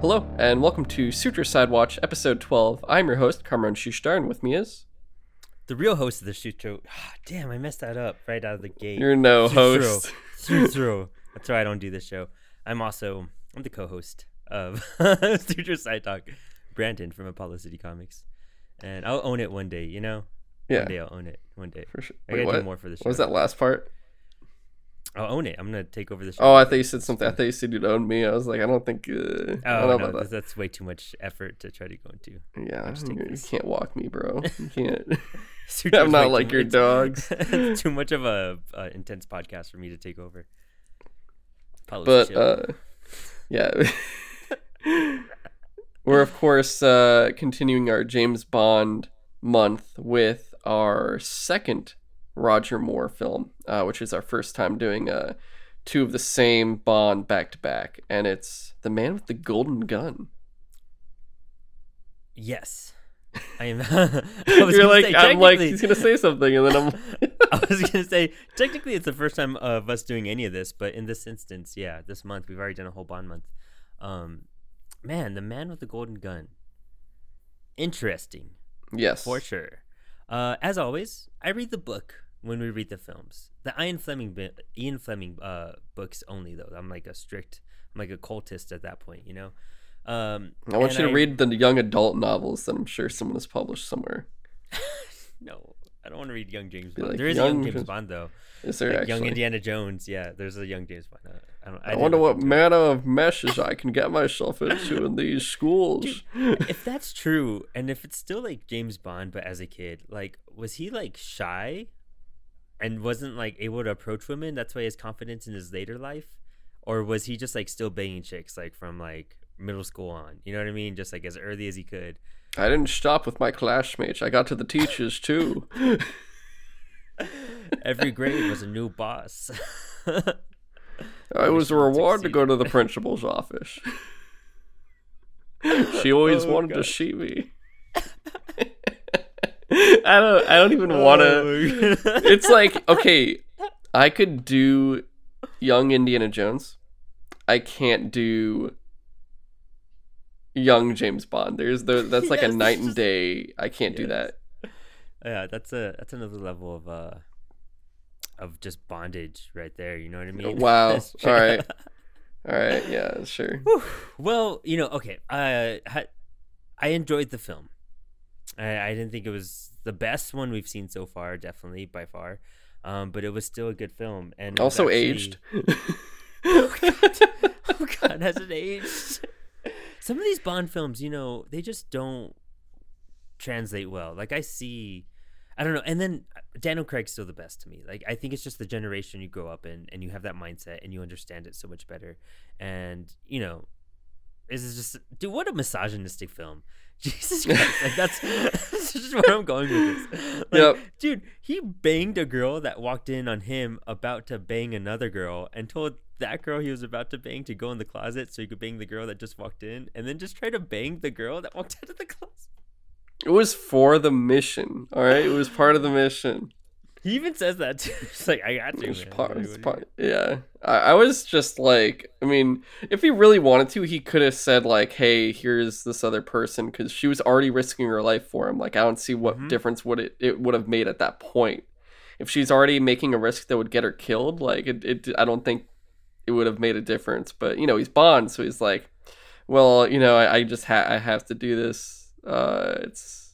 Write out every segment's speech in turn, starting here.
Hello, and welcome to Sutro Sidewatch, episode 12. I'm your host, Kamron Shushtar, and with me is... the real host of the Sutro... Oh, damn, I messed that up right out of the gate. You're no host. Sutro. That's why I don't do this show. I'm the co-host of Sutro Side Talk, Brandon from Apollo City Comics. And I'll own it one day, you know? Yeah. One day I'll own it. One day. For sure. Wait, I gotta do more for the show. What was that last part? I'll own it. I'm going to take over the show. Oh, I thought you said something. I thought you said you'd own me. I was like, I don't think... I don't know about that. That's way too much effort to try to go into. Yeah, you can't walk me, bro. You can't. I'm not like your dogs. Too much of a intense podcast for me to take over. Apologies, but, yeah. We're, of course, continuing our James Bond month with our second Roger Moore film, which is our first time doing two of the same Bond back to back, and it's The Man with the Golden Gun. Yes, I am. He's gonna say something, and then I'm. I was gonna say technically it's the first time of us doing any of this, but in this instance, yeah, this month we've already done a whole Bond month. Man, The Man with the Golden Gun. Interesting. Yes, for sure. As always, I read the book when we read the films. The Ian Fleming books only, though. I'm like a cultist at that point, you know? I want you to read the young adult novels that I'm sure someone has published somewhere. No, I don't want to read young James Bond. Like, there is a young James Bond, though. Is there actually? Young Indiana Jones, yeah. There's a young James Bond. I wonder what manner of meshes I can get myself into in these schools. Dude, if that's true, and if it's still like James Bond, but as a kid, like, was he like shy and wasn't like able to approach women? That's why he has confidence in his later life? Or was he just like still banging chicks like from like middle school on? You know what I mean? Just like as early as he could. I didn't stop with my classmates. I got to the teachers too. Every grade was a new boss. It was a reward to go to the principal's office. She always wanted to see me. I don't even want to. It's like, okay, I could do young Indiana Jones. I can't do young James Bond. That's like a night and day. I can't do that. Yeah, that's another level of just bondage right there, you know what I mean? Wow. All right, yeah, sure. Whew. Well, you know, okay, I enjoyed the film. I didn't think it was the best one we've seen so far, definitely, by far, but it was still a good film. And also aged. Oh, God, has it aged? Some of these Bond films, you know, they just don't translate well. Like, I don't know. And then Daniel Craig's still the best to me. Like, I think it's just the generation you grow up in, and you have that mindset, and you understand it so much better. And, you know, this is just, dude, what a misogynistic film. Jesus Christ. Like, that's just where I'm going with this. Like, yep. Dude, he banged a girl that walked in on him about to bang another girl and told that girl he was about to bang to go in the closet so he could bang the girl that just walked in, and then just try to bang the girl that walked out of the closet. It was for the mission, all right? It was part of the mission. He even says that, too. It's like, I got you, yeah. I was just like, I mean, if he really wanted to, he could have said, like, hey, here's this other person, because she was already risking her life for him. Like, I don't see what difference it would have made at that point. If she's already making a risk that would get her killed, like, I don't think it would have made a difference. But, you know, he's Bond, so he's like, well, you know, I have to do this. It's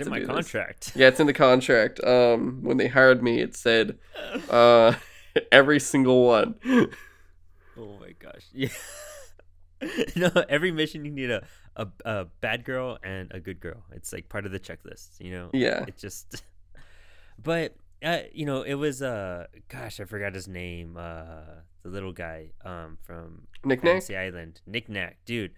in my contract. This. Yeah, it's in the contract. When they hired me, it said, every single one. Oh my gosh! Yeah. No, every mission you need a bad girl and a good girl. It's like part of the checklist, you know. Yeah. It just. But you know, it was gosh, I forgot his name. The little guy from Nick Nack. The Island. Nick Nack, dude.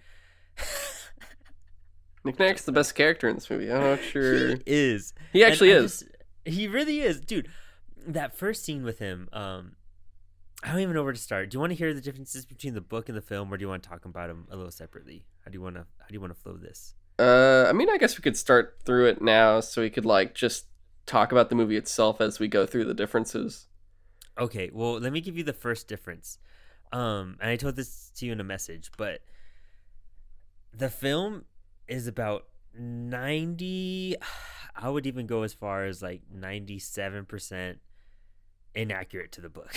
Nick Nack's the best character in this movie. I'm not sure. He is. He actually is. He really is. Dude, that first scene with him, I don't even know where to start. Do you want to hear the differences between the book and the film, or do you want to talk about them a little separately? How do you want to flow this? I mean, I guess we could start through it now so we could like just talk about the movie itself as we go through the differences. Okay, well, let me give you the first difference. And I told this to you in a message, but the film is about 90, I would even go as far as like 97% inaccurate to the book.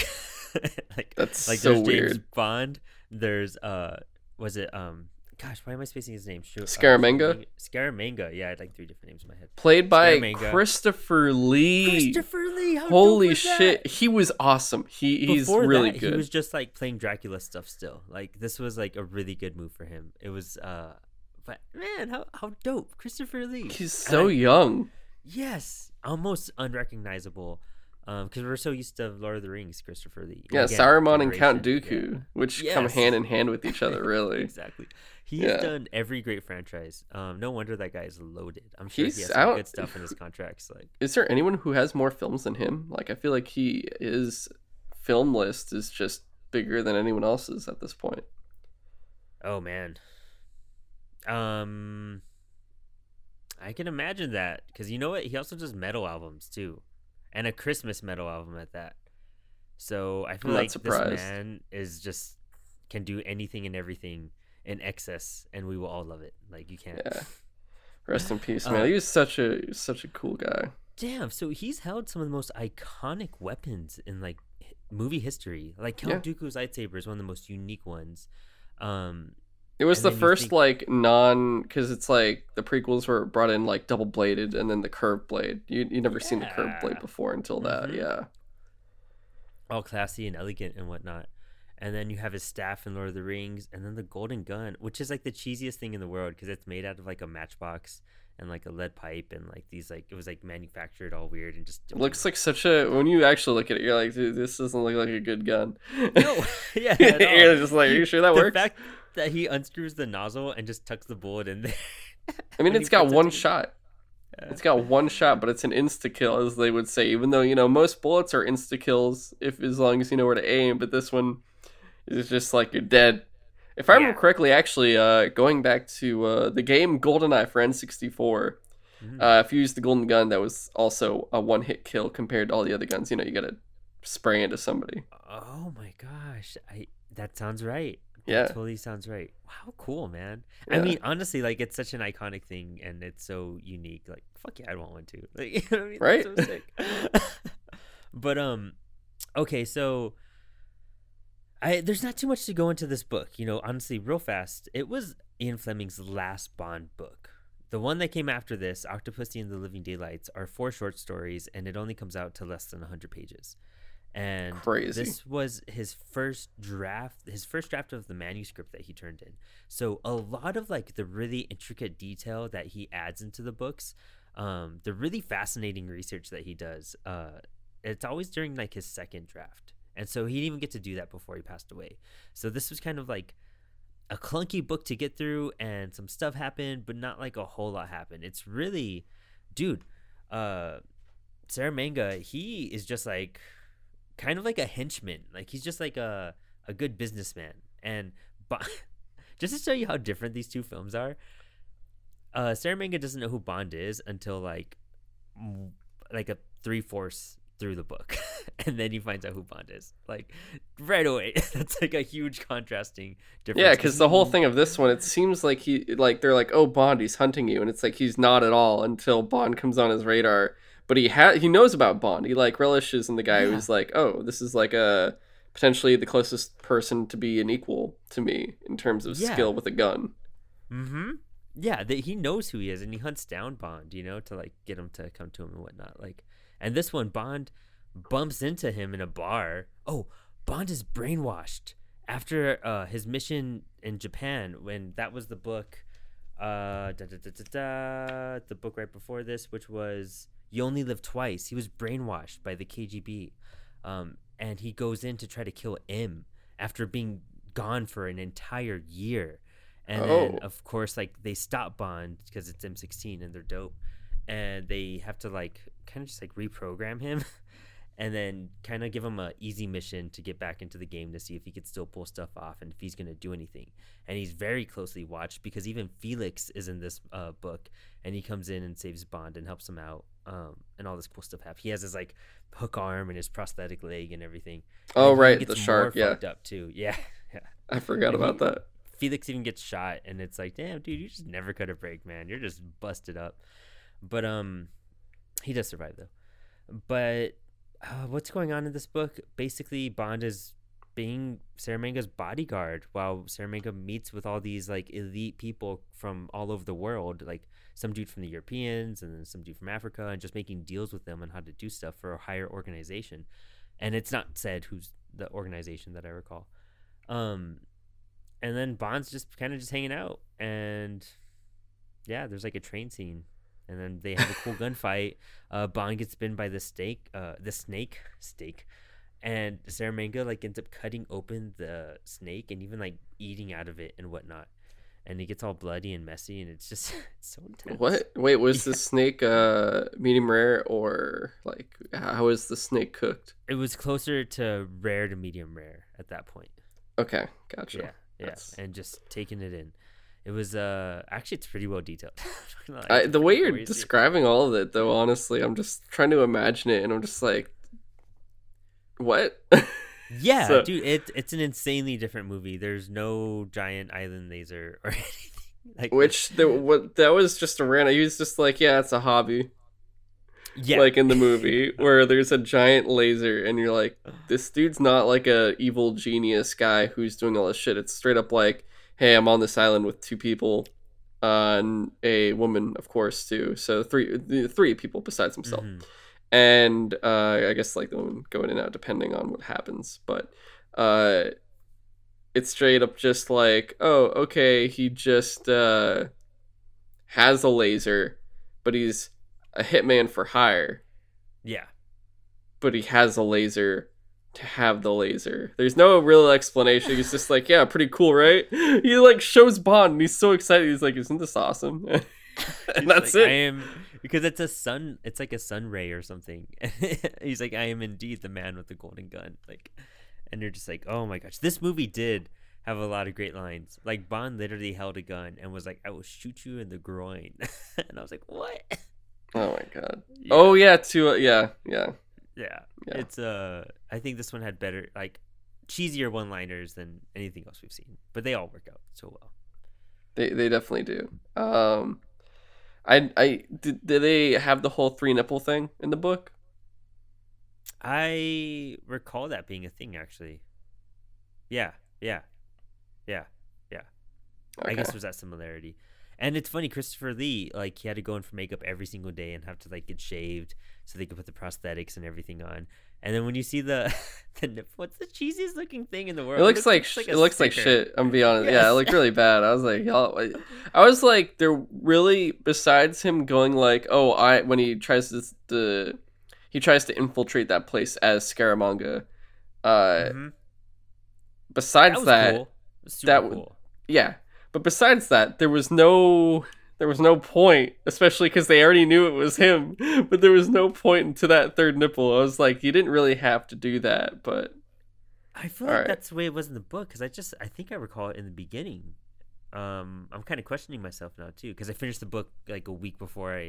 Like, that's like so there's weird. James Bond, there's was it gosh, why am I spacing his name? Scaramanga? Scaramanga. Yeah, I had like three different names in my head. Played by Christopher Lee. Christopher Lee. How Holy dope was shit. That? He was awesome. He's Before really that, good. He was just like playing Dracula stuff still. Like this was like a really good move for him. It was but man, how dope. Christopher Lee. He's so young. Yes. Almost unrecognizable. Because we're so used to Lord of the Rings, Christopher Lee. Yeah, again, Saruman and Count Dooku, yeah. Which yes. come hand in hand with each other, really. Exactly. He's done every great franchise. No wonder that guy is loaded. I'm sure he has some good stuff in his contracts. Like, is there anyone who has more films than him? Like, I feel like his film list is just bigger than anyone else's at this point. Oh man. I can imagine that, because you know what? He also does metal albums too. And a Christmas metal album at that. So I feel like this man is just can do anything and everything in excess, and we will all love it. Like you can't. Yeah. Rest in peace, man. He was such a cool guy. Damn. So he's held some of the most iconic weapons in like movie history. Like Count Dooku's lightsaber is one of the most unique ones. It was the first because it's like the prequels were brought in like double bladed and then the curved blade. You never seen the curved blade before until that, all classy and elegant and whatnot. And then you have his staff in Lord of the Rings, and then the golden gun, which is like the cheesiest thing in the world because it's made out of like a matchbox and like a lead pipe and like these like it was like manufactured all weird and just looks like such a when you actually look at it you're like, dude, this doesn't look like a good gun. No, yeah, you're just like, are you sure that works? That he unscrews the nozzle and just tucks the bullet in there. I mean, it's got one shot. Yeah. It's got one shot, but it's an insta-kill, as they would say, even though, you know, most bullets are insta-kills as long as you know where to aim, but this one is just like you're dead. If I remember correctly, actually, going back to the game GoldenEye for N64, if you used the golden gun, that was also a one-hit kill compared to all the other guns. You know, you gotta spray into somebody. Oh my gosh. That sounds right. Yeah, totally sounds right. Wow, cool, man. Yeah. I mean, honestly, like it's such an iconic thing, and it's so unique. Like, fuck yeah, I'd want one too. Like, you know what I mean? Right? That's so sick. But okay, so there's not too much to go into this book, you know. Honestly, real fast, it was Ian Fleming's last Bond book. The one that came after this, Octopussy and the Living Daylights, are 4 short stories, and it only comes out to less than 100 pages. And Crazy. This was his first draft of the manuscript that he turned in. So a lot of like the really intricate detail that he adds into the books, the really fascinating research that he does, it's always during like his second draft. And so he didn't even get to do that before he passed away. So this was kind of like a clunky book to get through, and some stuff happened, but not like a whole lot happened. It's really, dude, Scaramanga, he is just like kind of like a henchman. Like he's just like a good businessman. And just to show you how different these two films are, Scaramanga doesn't know who Bond is until like a 3/4 through the book. And then he finds out who Bond is like right away. That's like a huge contrasting difference. Yeah, because the whole thing of this one, it seems like they're like, oh, Bond, he's hunting you, and it's like he's not at all until Bond comes on his radar. But he knows about Bond. He like relishes in the guy who's like, oh, this is like a potentially the closest person to be an equal to me in terms of skill with a gun. Mm-hmm. Yeah, he knows who he is, and he hunts down Bond, you know, to like get him to come to him and whatnot. Like, and this one, Bond bumps into him in a bar. Oh, Bond is brainwashed after his mission in Japan, when that was the book, the book right before this, which was You Only Live Twice. He was brainwashed by the KGB, and he goes in to try to kill M after being gone for an entire year. And then, of course, like they stop Bond because it's M16 and they're dope, and they have to like kind of just like reprogram him, and then kind of give him an easy mission to get back into the game to see if he could still pull stuff off and if he's going to do anything. And he's very closely watched because even Felix is in this book, and he comes in and saves Bond and helps him out. And all this cool stuff happens. He has his like hook arm and his prosthetic leg and everything. Oh, and right, the shark. Yeah, fucked up too. Yeah, I forgot about that. Felix even gets shot, and it's like, damn, dude, you just never cut a break, man. You're just busted up. But he does survive, though. But what's going on in this book? Basically, Bond is being Scaramanga's bodyguard while Scaramanga meets with all these like elite people from all over the world, like some dude from the Europeans and then some dude from Africa, and just making deals with them on how to do stuff for a higher organization. And it's not said who's the organization that I recall. And then Bond's just kind of just hanging out, and yeah, there's like a train scene, and then they have a cool gunfight. Bond gets bitten by the snake. And Scaramanga like ends up cutting open the snake and even like eating out of it and whatnot, and it gets all bloody and messy, and it's just it's so intense. What? Wait, was the snake medium rare, or like how was the snake cooked? It was closer to rare to medium rare at that point. Okay, gotcha. Yeah, that's... and just taking it in. It was actually it's pretty well detailed. Like, the way you're describing all of it, though, honestly, I'm just trying to imagine it, and I'm just like. What? Yeah, so. Dude, it's an insanely different movie. There's no giant island laser or anything like which that. That was just a rant. I was just like, yeah, it's a hobby. Yeah, like in the movie where there's a giant laser, and you're like, this dude's not like a evil genius guy who's doing all this shit. It's straight up like, hey, I'm on this island with two people, and a woman, of course, too. So three people besides himself. Mm-hmm. And I guess like them going in and out depending on what happens, but it's straight up just like, oh, okay, he just has a laser, but he's a hitman for hire. Yeah, but he has a laser to have the laser. There's no real explanation. He's just like, yeah, pretty cool, right? He like shows Bond, and he's so excited. He's like, isn't this awesome? And that's like, it. I am, because it's a sun. It's like a sun ray or something. He's like, I am indeed the man with the golden gun. Like, and you're just like, oh my gosh, this movie did have a lot of great lines. Like Bond literally held a gun and was like, I will shoot you in the groin. And I was like, what? Oh my god. Yeah. Oh yeah, too. Yeah. It's I think this one had better, like, cheesier one-liners than anything else we've seen, but they all work out so well. They definitely do. Did they have the whole three nipple thing in the book? I recall that being a thing, actually. Yeah. Okay. I guess there's that similarity. And it's funny, Christopher Lee, like, he had to go in for makeup every single day and have to like get shaved so they could put the prosthetics and everything on. And then when you see the nipple, what's the cheesiest looking thing in the world? It looks like shit. I'm gonna be honest. Yes. Yeah, it looked really bad. I was like, y'all. I was like, they're really, besides him going like, oh, when he tries to infiltrate that place as Scaramanga. Mm-hmm. Besides that, cool. Cool. Yeah, but besides that, there was no point, especially because they already knew it was him, but there was no point to that third nipple. I was like, you didn't really have to do that, but... I feel like that's the way it was in the book, because I think I recall it in the beginning. I'm kind of questioning myself now, too, because I finished the book like a week before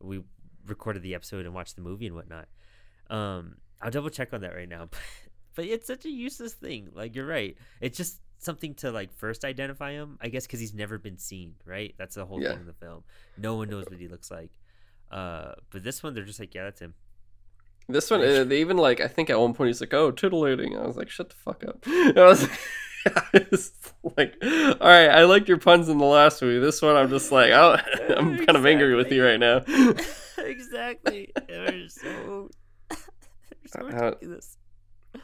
we recorded the episode and watched the movie and whatnot. I'll double-check on that right now, but it's such a useless thing. Like, you're right. It's just... something to like first identify him, I guess, because he's never been seen, right? That's the whole thing in the film. No one knows what he looks like. But this one, they're just like, yeah, that's him. This one, they even like, I think at one point he's like, oh, titillating. I was like, shut the fuck up. And I was like, all right, I liked your puns in the last movie. This one, I'm just like, I'm kind of angry with you right now. Exactly. They're so ridiculous.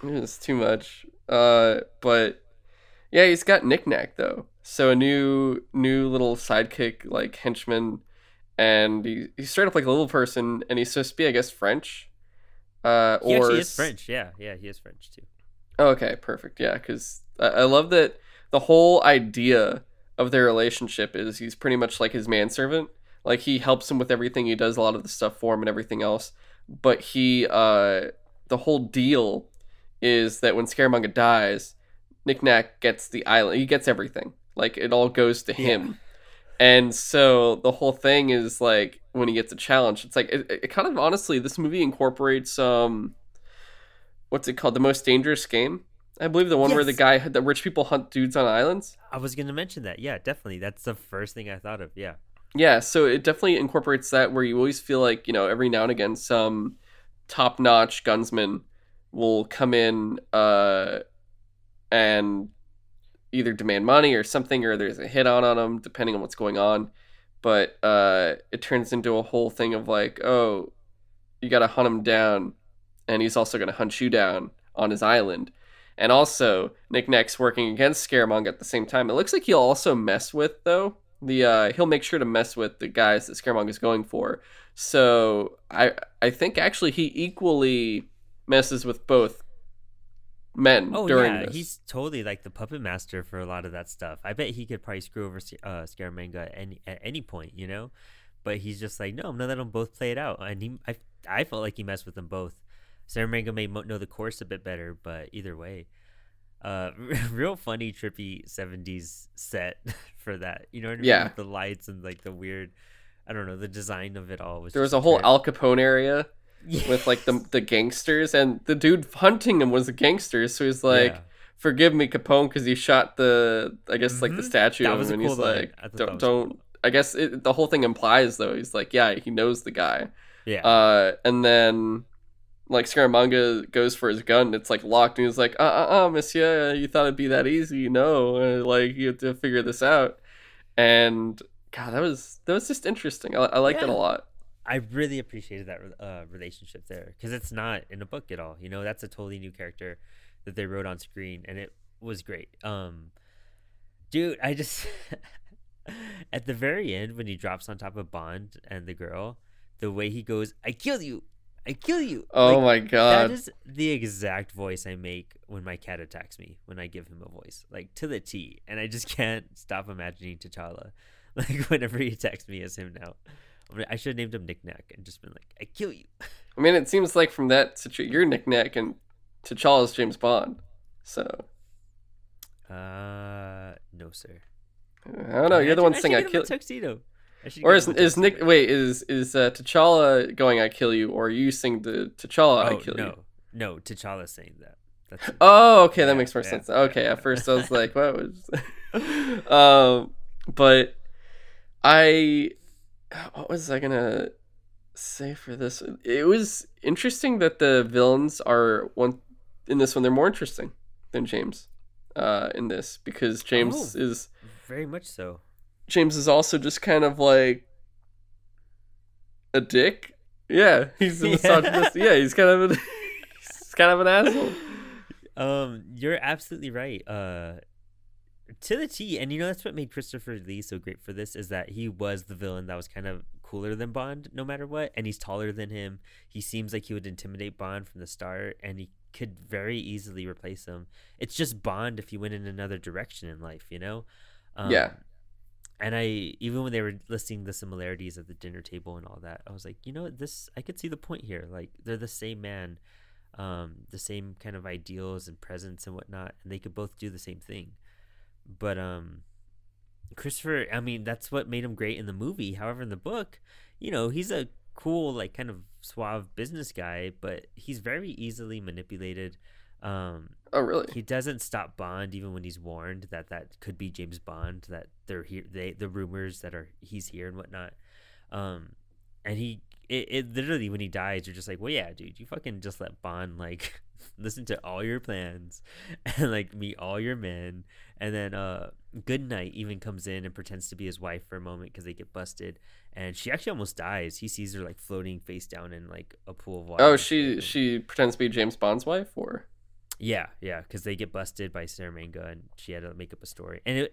It's too much. But. Yeah, he's got Nick Nack though. So a new little sidekick, like henchman, and he's straight up like a little person, and he's supposed to be, I guess, French. He actually is French. Yeah, he is French too. Okay, perfect. Yeah, because I love that the whole idea of their relationship is he's pretty much like his manservant. Like he helps him with everything. He does a lot of the stuff for him and everything else. But he, the whole deal is that when Scaramanga dies, Nick Nack gets the island. He gets everything. Like, it all goes to him. And so the whole thing is, like, when he gets a challenge, it's like, it kind of, honestly, this movie incorporates, what's it called? The Most Dangerous Game. I believe the one where the rich people hunt dudes on islands. I was going to mention that. Yeah, definitely. That's the first thing I thought of. Yeah. Yeah. So it definitely incorporates that, where you always feel like, you know, every now and again, some top-notch gunsman will come in and either demand money or something, or there's a hit on them, depending on what's going on. But it turns into a whole thing of like, oh, you got to hunt him down, and he's also going to hunt you down on his island. And also, Nick Nack's working against Scaramanga at the same time. It looks like he'll also mess with, though. He'll make sure to mess with the guys that Scaramanga's going for. So I think actually he equally messes with both men during this. He's totally like the puppet master for a lot of that stuff. I bet he could probably screw over Scaramanga at any point, you know? But he's just like, no, let them both play it out. And I felt like he messed with them both. Scaramanga may know the course a bit better, but either way, real funny, trippy 70s set for that. You know what I mean? Yeah. With the lights and like the weird, I don't know, the design of it all. There was a whole Al Capone area with like the gangsters, and the dude hunting him was a gangster. So he's like, forgive me, Capone, because he shot the statue of him. And he's like, don't. I guess the whole thing implies, though, he's like, yeah, he knows the guy. Yeah. And then, like, Scaramanga goes for his gun, and it's like locked, and he's like, monsieur, you thought it'd be that easy? No, like, you have to figure this out. And God, that was just interesting. I liked it a lot. I really appreciated that relationship there, because it's not in a book at all. You know, that's a totally new character that they wrote on screen, and it was great. Dude, I just at the very end when he drops on top of Bond and the girl, the way he goes, "I kill you. I kill you." Oh, like, my God. That is the exact voice I make when my cat attacks me, when I give him a voice, like, to the T. And I just can't stop imagining T'Challa, like, whenever he attacks me as him now. I should have named him Nick Nack and just been like, "I kill you." I mean, it seems like from that situation, you're Nick Nack and T'Challa's James Bond. So. No, sir. I don't know. You're the one saying "I kill you." Or is Nick? Wait, is T'Challa going "I kill you," or are you sing the T'Challa "I kill you"? No, T'Challa's saying that. Okay, that makes more sense. Okay, at first I was like, what was? But what was I gonna say for this? It was interesting that the villains are one in this one. They're more interesting than James in this, because James is very much so. James is also just kind of like a dick. Yeah, he's a misogynist. Yeah, he's kind of an asshole. You're absolutely right. To the T. And you know, that's what made Christopher Lee so great for this, is that he was the villain that was kind of cooler than Bond no matter what, and he's taller than him. He seems like he would intimidate Bond from the start, and he could very easily replace him. It's just Bond if he went in another direction in life, you know? Yeah. And even when they were listing the similarities at the dinner table and all that, I was like, you know, I could see the point here. Like, they're the same man, the same kind of ideals and presence and whatnot, and they could both do the same thing. But Christopher, I mean, that's what made him great in the movie. However, in the book, you know, he's a cool, like, kind of suave business guy, but he's very easily manipulated. Oh, really? He doesn't stop Bond even when he's warned that could be James Bond, that they're here, the rumors that he's here and whatnot. And it literally, when he dies, you're just like, well, yeah, dude, you fucking just let Bond, like, listen to all your plans and, like, meet all your men. And then Goodnight even comes in and pretends to be his wife for a moment because they get busted, and she actually almost dies. He sees her, like, floating face down in, like, a pool of water. Oh, she pretends to be James Bond's wife, or? Yeah, because they get busted by Scaramanga, and she had to make up a story. And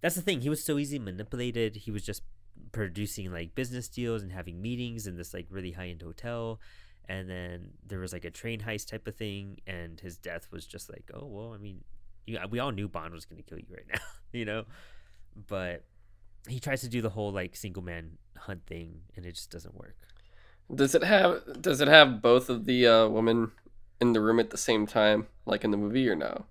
that's the thing. He was so easily manipulated. He was just producing, like, business deals and having meetings in this, like, really high-end hotel. And then there was, like, a train heist type of thing, and his death was just like, oh, well, I mean, we all knew Bond was going to kill you right now, you know? But he tries to do the whole, like, single-man hunt thing, and it just doesn't work. Does it have both of the women in the room at the same time, like in the movie, or no?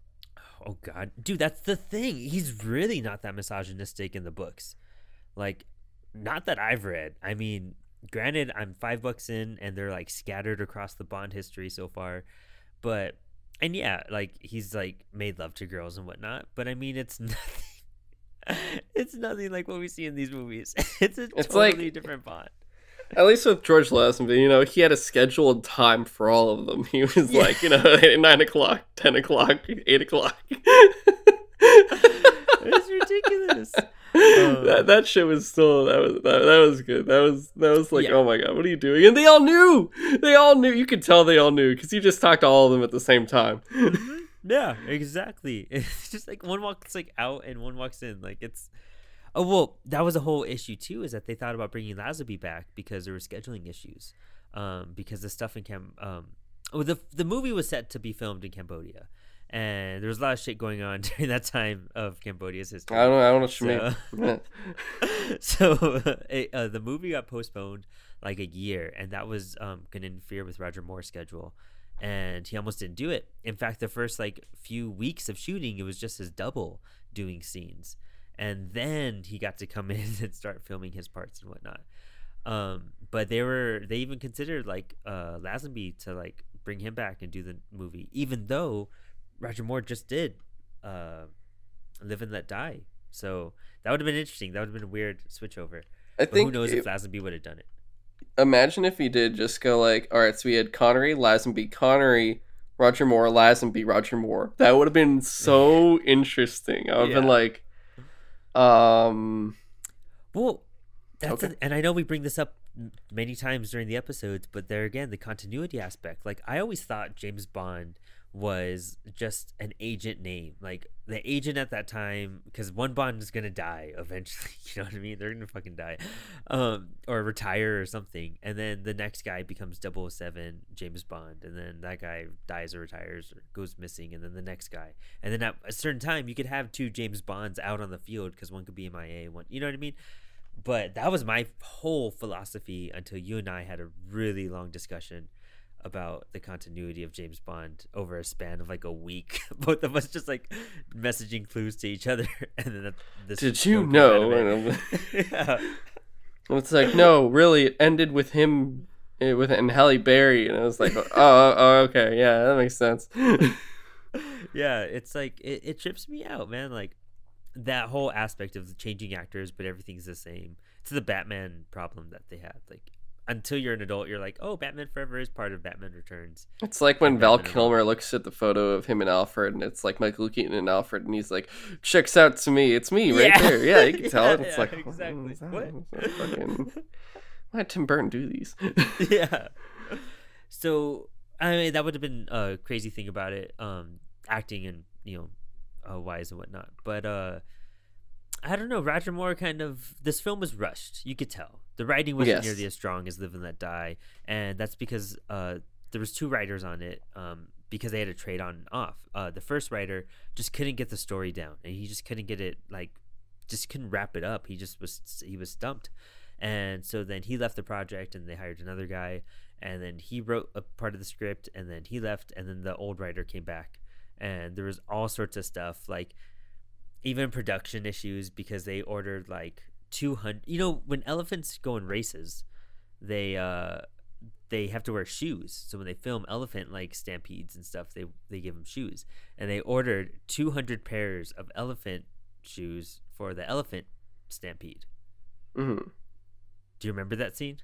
Oh, God. Dude, that's the thing. He's really not that misogynistic in the books. Like, not that I've read. I mean, granted, I'm $5 in, and they're, like, scattered across the Bond history so far, but And yeah, like he's like made love to girls and whatnot, but I mean it's nothing. It's nothing like what we see in these movies. It's totally like, different Bond. At least with George Lazenby, you know, he had a scheduled time for all of them. He was like, you know, 9 o'clock, 10 o'clock, 8 o'clock. It's ridiculous. That shit was still that was good. That was like, oh my god, what are you doing? And they all knew. You could tell they all knew because you just talked to all of them at the same time. Mm-hmm. Yeah, exactly. It's just like one walks like out and one walks in. Like it's, oh well, that was a whole issue too. Is that they thought about bringing Lazenby back because there were scheduling issues, because the stuff in the movie was set to be filmed in Cambodia, and there was a lot of shit going on during that time of Cambodia's history. I don't know what you mean. So the movie got postponed like a year, and that was going to interfere with Roger Moore's schedule. And he almost didn't do it. In fact, the first like few weeks of shooting, it was just his double doing scenes, and then he got to come in and start filming his parts and whatnot. But they even considered like Lazenby to like bring him back and do the movie, even though Roger Moore just did Live and Let Die. So that would have been interesting. That would have been a weird switchover. But who knows if Lazenby would have done it. Imagine if he did just go like, all right, so we had Connery, Lazenby, Connery, Roger Moore, Lazenby, Roger Moore. That would have been so interesting. I would have been like, well, that's okay. And I know we bring this up many times during the episodes, but there again, the continuity aspect. Like I always thought James Bond was just an agent name, like the agent at that time, because one Bond is gonna die eventually, you know what I mean? They're gonna fucking die or retire or something, and then the next guy becomes 007 James Bond, and then that guy dies or retires or goes missing, and then the next guy, and then at a certain time you could have two James Bonds out on the field because one could be MIA, one, you know what I mean? But that was my whole philosophy until you and I had a really long discussion about the continuity of James Bond over a span of like a week. Both of us just like messaging clues to each other, and then this did you know? And it's like, no, really, it ended with him and Halle Berry, and I was like, oh okay, yeah, that makes sense. Yeah, it's like it trips me out, man. Like that whole aspect of the changing actors, but everything's the same. It's the Batman problem that they had, like. Until you're an adult, you're like, oh, Batman Forever is part of Batman Returns. It's like when Val Kilmer looks at the photo of him and Alfred, and it's like Michael Keaton and Alfred, and he's like, checks out to me. It's me right there. Yeah, you can tell it. It's like, exactly. What? Fucking... Why did Tim Burton do these? Yeah. So, I mean, that would have been a crazy thing about it, acting and, you know, wise and whatnot. But, I don't know, Roger Moore kind of, this film was rushed, you could tell. The writing wasn't nearly as strong as Live and Let Die, and that's because there was two writers on it, because they had to trade on and off. The first writer just couldn't get the story down, and he just couldn't get it, like, just couldn't wrap it up. He was stumped, and so then he left the project, and they hired another guy, and then he wrote a part of the script, and then he left, and then the old writer came back, and there was all sorts of stuff, like, even production issues, because they ordered like 200, you know, when elephants go in races, they have to wear shoes. So when they film elephant like stampedes and stuff, they give them shoes, and they ordered 200 pairs of elephant shoes for the elephant stampede. Mm-hmm. Do you remember that scene?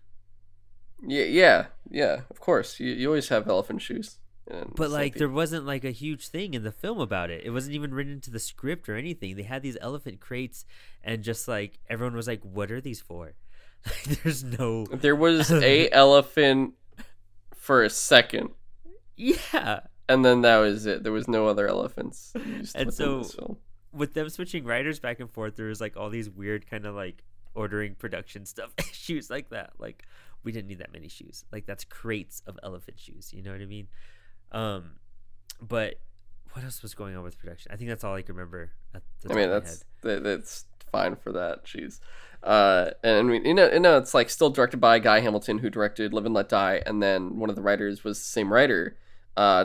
Yeah, of course. You always have elephant shoes. But like there wasn't like a huge thing in the film about it. It wasn't even written into the script or anything. They had these elephant crates, and just like everyone was like, "What are these for?" Like, there's no. There was a elephant for a second. Yeah. And then that was it. There was no other elephants. And so, with them switching writers back and forth, there was like all these weird kind of like ordering production stuff issues like that. Like we didn't need that many shoes. Like that's crates of elephant shoes. You know what I mean? But what else was going on with production? I think that's all I can remember at the top. I mean, that's fine for that. Jeez. And I mean, you know, it's like still directed by Guy Hamilton, who directed Live and Let Die, and then one of the writers was the same writer, Tom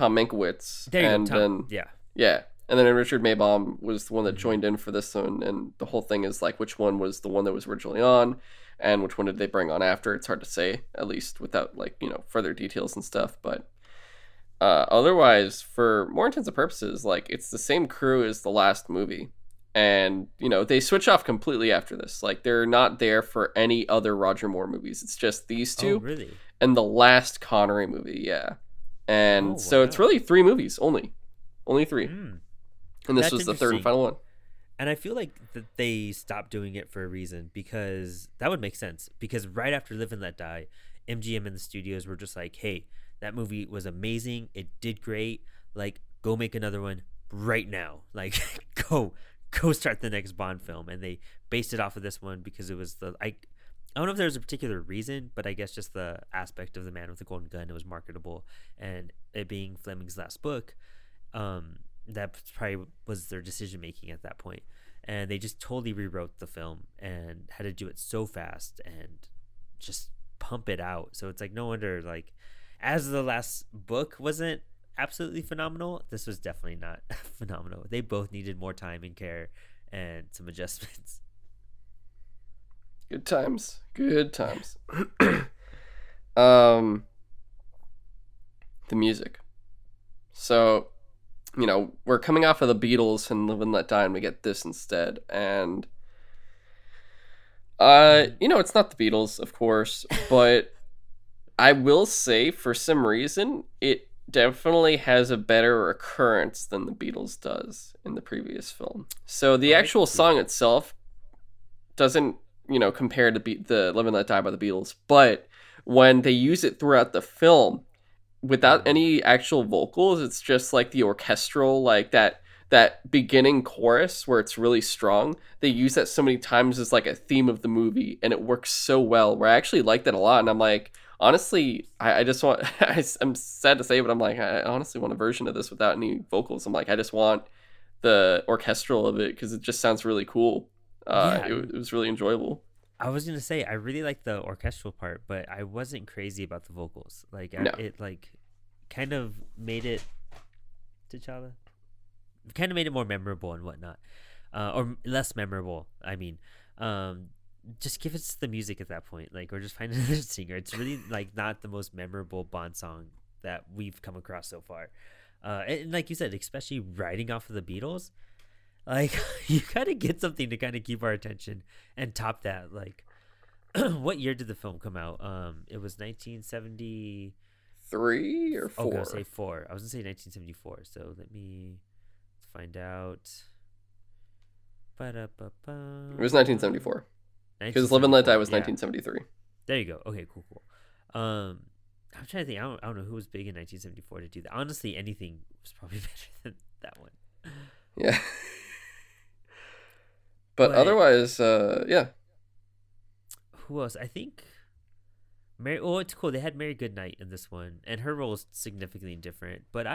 Mankiewicz. There you go, Tom. Yeah. And then Richard Maybaum was the one that joined in for this one, and the whole thing is like which one was the one that was originally on, and which one did they bring on after? It's hard to say, at least without like, you know, further details and stuff. But Otherwise, for more intents and purposes, like, it's the same crew as the last movie. And, you know, they switch off completely after this. Like, they're not there for any other Roger Moore movies. It's just these two. Oh, really? And the last Connery movie, yeah. And so it's really three movies, only three. Mm. And this was the third and final one. And I feel like that they stopped doing it for a reason, because that would make sense. Because right after Live and Let Die, MGM and the studios were just like, hey, that movie was amazing. It did great. Like, go make another one right now. Like, go start the next Bond film. And they based it off of this one because it was the, I don't know if there was a particular reason, but I guess just the aspect of The Man with the Golden Gun, it was marketable. And it being Fleming's last book, that probably was their decision making at that point. And they just totally rewrote the film and had to do it so fast and just pump it out. So it's like, no wonder, like, as the last book wasn't absolutely phenomenal, this was definitely not phenomenal. They both needed more time and care and some adjustments. Good times. The music. So, you know, we're coming off of the Beatles and Live and Let Die, and we get this instead. And, you know, it's not the Beatles, of course, but I will say, for some reason, it definitely has a better recurrence than the Beatles does in the previous film. So the actual song itself doesn't, you know, compare to the Live and Let Die by the Beatles, but when they use it throughout the film, without any actual vocals, it's just like the orchestral, like that beginning chorus where it's really strong. They use that so many times as like a theme of the movie, and it works so well, where I actually liked it a lot. And I'm like, honestly, I'm sad to say, but I'm like, I honestly want a version of this without any vocals. I'm like, I just want the orchestral of it because it just sounds really cool. It was really enjoyable. I was gonna say, I really like the orchestral part, but I wasn't crazy about the vocals. It like kind of made it T'Challa, kind of made it more memorable and whatnot, or less memorable. I mean, just give us the music at that point, like, or just find another singer. It's really like not the most memorable Bond song that we've come across so far. And like you said, especially riding off of the Beatles. Like, you gotta get something to kind of keep our attention and top that. Like, what year did the film come out? It was 1973 or 4. Oh, I was gonna say 4. I was gonna say 1974. So let me find out. It was 1974. Because Live and Let Die was 1973. There you go. Okay, cool. I'm trying to think. I don't know who was big in 1974 to do that. Honestly, anything was probably better than that one. Yeah. But otherwise, yeah. Who else? I think Mary. Oh, it's cool. They had Mary Goodnight in this one, and her role is significantly different. But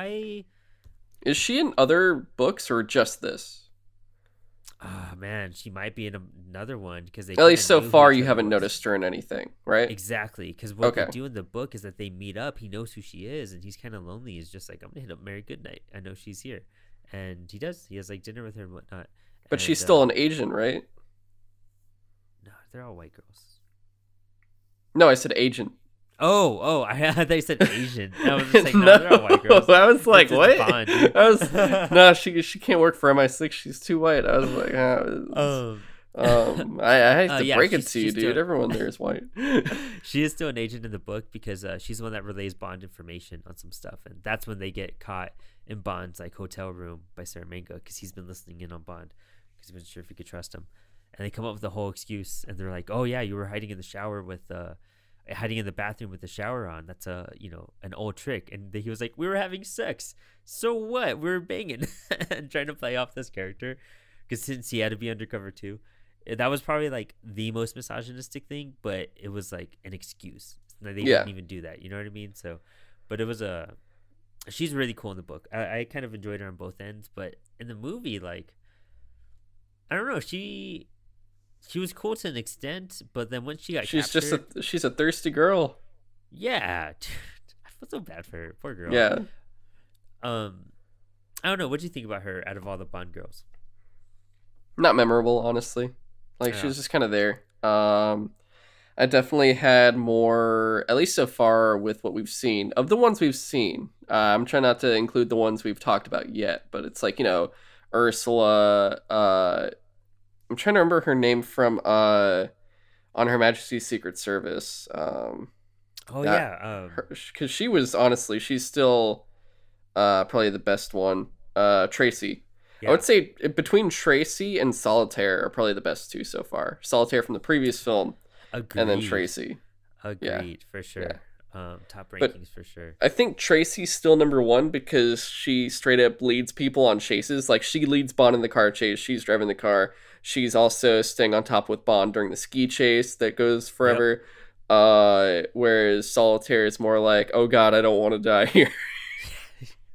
is she in other books or just this? Ah, man, she might be in another one because they. At least so far, you haven't noticed her in anything, right? Exactly, because what they do in the book is that they meet up. He knows who she is, and he's kind of lonely. He's just like, I'm gonna hit up Mary Goodnight. I know she's here, and he does. He has like dinner with her and whatnot. But she's still an Asian, right? No, they're all white girls. No, I said Asian. Oh, I thought you said Asian. I was just like, no, they're all white girls. I was like, what? No, she can't work for MI6. She's too white. I was like, I hate to break it to you, dude. Everyone there is white. She is still an agent in the book because she's the one that relays Bond information on some stuff, and that's when they get caught in Bond's like hotel room by Scaramanga because he's been listening in on Bond. Because he wasn't sure if he could trust him, and they come up with the whole excuse, and they're like, "Oh yeah, you were hiding in the bathroom with the shower on. That's an old trick." And he was like, "We were having sex, so what? We were banging," and trying to play off this character, because since he had to be undercover too, that was probably like the most misogynistic thing, but it was like an excuse. They didn't even do that. You know what I mean? So, but it was she's really cool in the book. I kind of enjoyed her on both ends, but in the movie, like, I don't know. She was cool to an extent, but then when she got captured, she's a thirsty girl. Yeah, dude, I feel so bad for her, poor girl. Yeah. I don't know. What do you think about her out of all the Bond girls? Not memorable, honestly. Like, she was just kind of there. I definitely had more, at least so far with what we've seen, of the ones we've seen. I'm trying not to include the ones we've talked about yet, but it's like, you know, Ursula, I'm trying to remember her name from on Her Majesty's Secret Service. Because she was, honestly, she's still probably the best one. Tracy. Yeah. I would say between Tracy and Solitaire are probably the best two so far. Solitaire from the previous film. Agreed. And then Tracy. Agreed, yeah. For sure. Yeah. Top rankings, but for sure. I think Tracy's still number one because she straight up leads people on chases. Like, she leads Bond in the car chase. She's driving the car. She's also staying on top with Bond during the ski chase that goes forever. Yep. Whereas Solitaire is more like, oh God, I don't want to die here.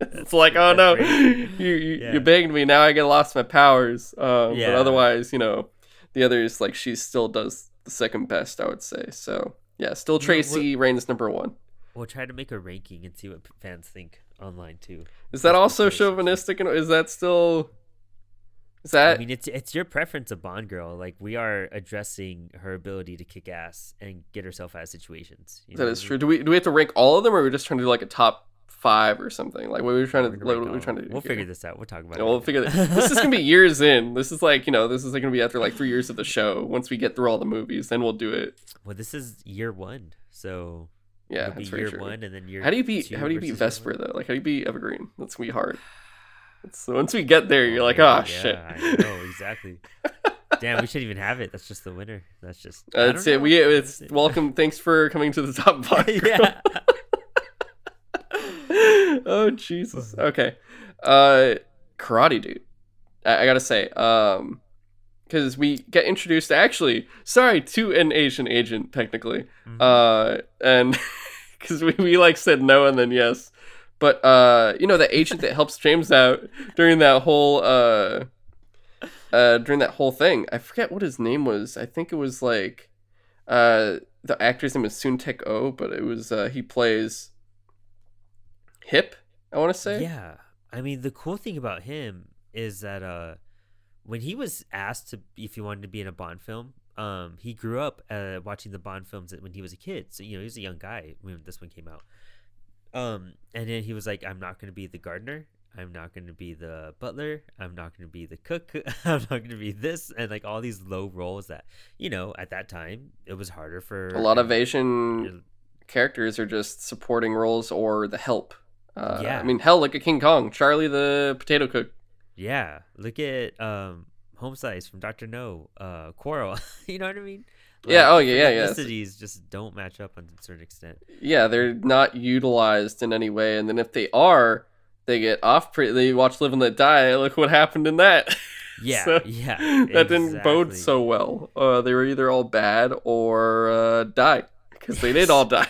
It's like, oh no, you begged me. Now I get lost my powers. But otherwise, you know, the others, like, she still does the second best, I would say. So yeah, still Tracy reigns number one. We'll try to make a ranking and see what fans think online too. Is that also chauvinistic? And is that still? Is that? I mean, it's your preference of Bond girl. Like, we are addressing her ability to kick ass and get herself out of situations. That is true. Do we have to rank all of them, or are we just trying to do like a top 5 or something? Like, what we were trying to do. We'll figure this out. We'll talk about it. We'll figure this. This is gonna be years in. This is like, you know, this is like gonna be after like 3 years of the show. Once we get through all the movies, then we'll do it. Well, this is year one, so yeah, it'll be year one, and then year. How do you beat Vesper though? Like, how do you beat Evergreen? That's gonna be hard. So once we get there, you're like, oh shit. I know, exactly. Damn, we shouldn't even have it. That's just the winner. That's just. That's it. It's welcome. Thanks for coming to the top five. Yeah. Oh Jesus. Okay. Karate Dude. I gotta say, because we get introduced to an Asian agent technically. Mm-hmm. And because we like said no and then yes. But you know, the agent that helps James out during that whole thing. I forget what his name was. I think it was like the actor's name was Soon Tek Oh, but it was he plays Hip, I want to say. Yeah, I mean, the cool thing about him is that when he was asked if he wanted to be in a Bond film, he grew up watching the Bond films when he was a kid. So, you know, he was a young guy when this one came out. And then he was like, I'm not going to be the gardener. I'm not going to be the butler. I'm not going to be the cook. I'm not going to be this. And like all these low roles that, you know, at that time, it was harder for... A lot of Asian characters are just supporting roles or the help. I mean, hell, look at King Kong, Charlie the Potato Cook. Yeah, look at Home Slice from Dr. No, Quarrel. You know what I mean? Like, ethnicities just don't match up on a certain extent. Yeah, they're not utilized in any way, and then if they are, they get they watch Live and Let Die. Look what happened in that. Yeah, so, yeah, that didn't bode so well. They were either all bad or die, because they did all die.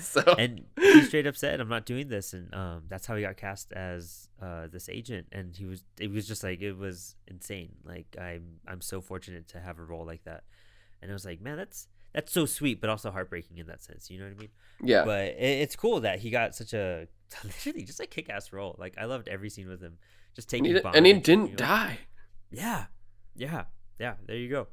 So. And he straight up said, I'm not doing this. And that's how he got cast as this agent. And it was insane. Like, I'm so fortunate to have a role like that. And I was like, man, that's so sweet, but also heartbreaking in that sense. You know what I mean? Yeah. But it's cool that he got such a literally just a kick-ass role. Like, I loved every scene with him. Just taking a bomb. And he didn't die. Yeah. Yeah. Yeah. There you go.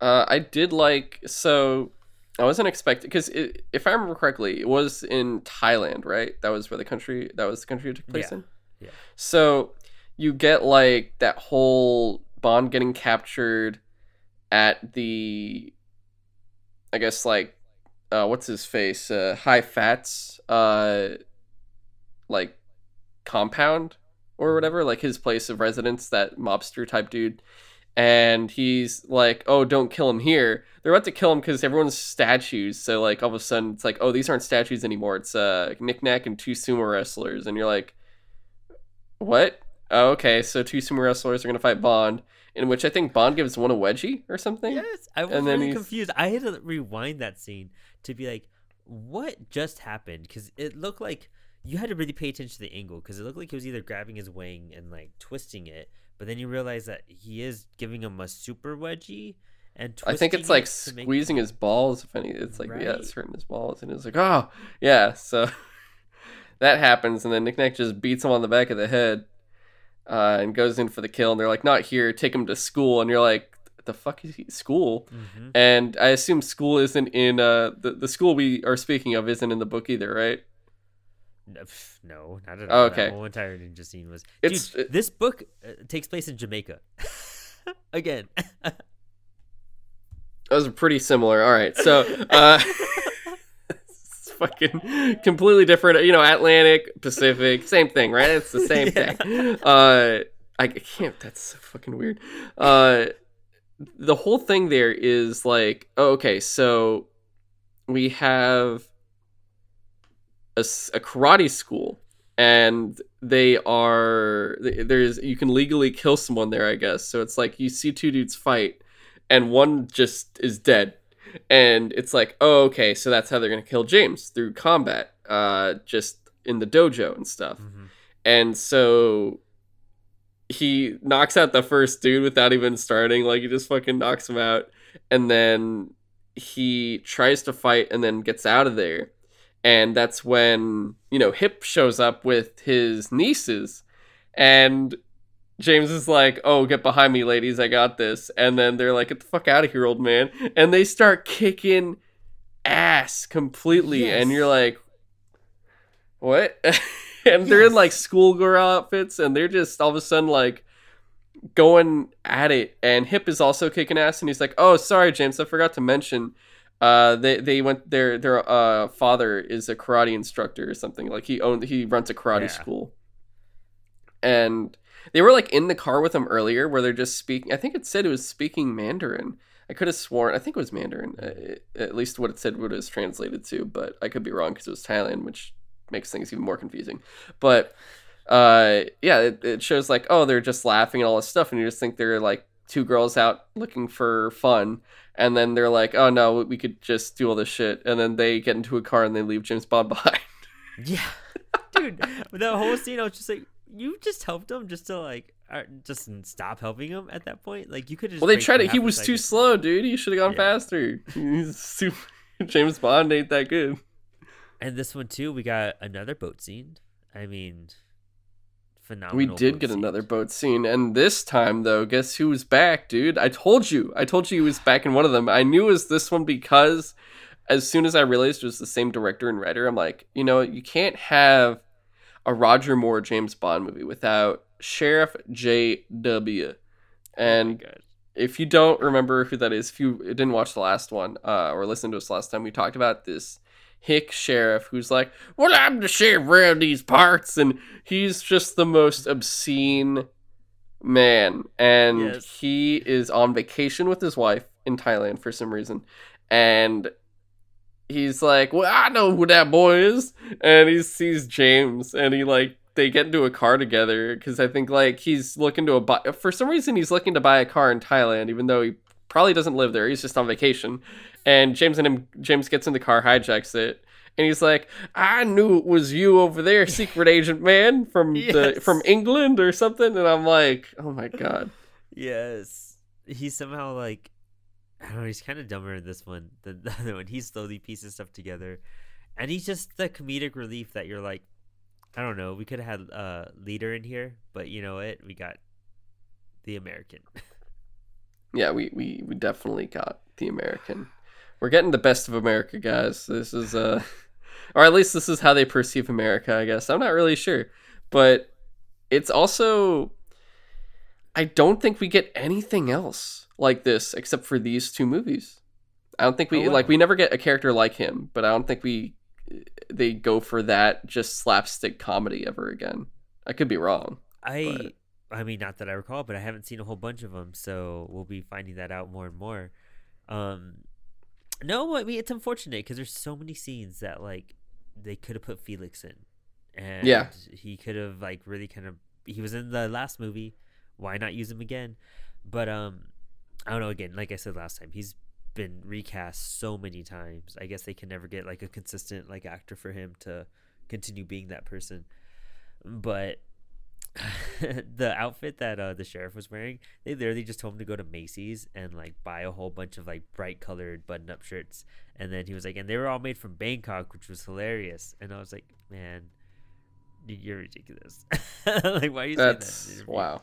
I did like, so... I wasn't expecting, because if I remember correctly, it was in Thailand, right? That was where the country it took place in. Yeah. So you get like that whole Bond getting captured at the, I guess like, what's his face? High Fat's, like compound or whatever, like his place of residence, that mobster type dude. And he's like, oh, don't kill him here. They're about to kill him because everyone's statues. So, like, all of a sudden, it's like, oh, these aren't statues anymore. It's Nick Nack and two sumo wrestlers. And you're like, what? Oh, okay, so two sumo wrestlers are going to fight Bond, in which I think Bond gives one a wedgie or something. Yes, I was really confused. I had to rewind that scene to be like, what just happened? Because it looked like you had to really pay attention to the angle, because it looked like he was either grabbing his wing and, like, twisting it. But then you realize that he is giving him a super wedgie, and I think it's like squeezing his balls. If any, it's like it's hurting his balls, and it's like, oh yeah. So that happens, and then Nick Nack just beats him on the back of the head and goes in for the kill. And they're like, not here, take him to school. And you're like, the fuck is he? School? Mm-hmm. And I assume school isn't in the school we are speaking of isn't in the book either, right? No, not at all. Oh, okay. That whole entire ninja scene was. This book takes place in Jamaica. Again. Those are pretty similar. All right, so it's fucking completely different. You know, Atlantic, Pacific, same thing, right? It's the same thing. I can't. That's so fucking weird. The whole thing there is like, oh, okay, so we have a karate school, and you can legally kill someone there, I guess. So it's like you see two dudes fight, and one just is dead, and it's like, oh, okay, so that's how they're gonna kill James, through combat, just in the dojo and stuff. Mm-hmm. And so he knocks out the first dude without even starting. Like, he just fucking knocks him out, and then he tries to fight and then gets out of there. And that's when, you know, Hip shows up with his nieces, and James is like, oh, get behind me, ladies, I got this. And then they're like, get the fuck out of here, old man. And they start kicking ass completely. Yes. And you're like, what? And they're in like schoolgirl outfits, and they're just all of a sudden like going at it. And Hip is also kicking ass, and he's like, oh, sorry, James, I forgot to mention, they went their father is a karate instructor or something. Like, he runs a karate school. And they were like in the car with him earlier, where they're just speaking. I think it said it was speaking Mandarin. I could have sworn. I think it was Mandarin. At least what it said, what it was translated to. But I could be wrong, because it was Thailand, which makes things even more confusing. But it shows like, oh, they're just laughing and all this stuff. And you just think they're like two girls out looking for fun. And then they're like, oh, no, we could just do all this shit. And then they get into a car and they leave James Bond behind. Yeah. Dude, the whole scene, I was just like, you just helped him just to, like, just stop helping him at that point. Like, you could just. Well, they tried it. He was too slow, dude. He should have gone faster. James Bond ain't that good. And this one, too, we got another boat scene. I mean, phenomenal. We did get another boat scene. And this time, though, guess who was back, dude? I told you he was back in one of them. I knew it was this one, because as soon as I realized it was the same director and writer, I'm like, you know, you can't have a Roger Moore James Bond movie without Sheriff J.W. And if you don't remember who that is, if you didn't watch the last one or listen to us last time, we talked about this hick sheriff who's like, well, I'm the sheriff around these parts. And he's just the most obscene man. And he is on vacation with his wife in Thailand for some reason. And he's like, well, I know who that boy is. And he sees James, and he like, they get into a car together, because I think like he's looking to for some reason he's looking to buy a car in Thailand, even though he probably doesn't live there. He's just on vacation. And James gets in the car, hijacks it, and he's like, I knew it was you over there, secret agent man from from England or something. And I'm like, oh my god. Yes, he's somehow like, I don't know, he's kind of dumber in this one than the other one. He slowly pieces stuff together. And he's just the comedic relief that you're like, I don't know, we could have had a leader in here, but you know what? We got the American. Yeah, we definitely got the American. We're getting the best of America, guys. This is, or at least this is how they perceive America, I guess. I'm not really sure. But it's also, I don't think we get anything else like this except for these two movies. I don't think we never get a character like him, but I don't think they go for that just slapstick comedy ever again. I could be wrong. I mean, not that I recall, but I haven't seen a whole bunch of them, so we'll be finding that out more and more. No, I mean, it's unfortunate because there's so many scenes that like they could have put Felix in, and he could have like really kind of, he was in the last movie. Why not use him again? But I don't know, again, like I said last time, he's been recast so many times. I guess they can never get like a consistent like actor for him to continue being that person. But the outfit that the sheriff was wearing, they literally just told him to go to Macy's and like buy a whole bunch of like bright colored button up shirts. And then he was like, and they were all made from Bangkok, which was hilarious. And I was like, man, you're ridiculous. Like, why are you saying that? Wow.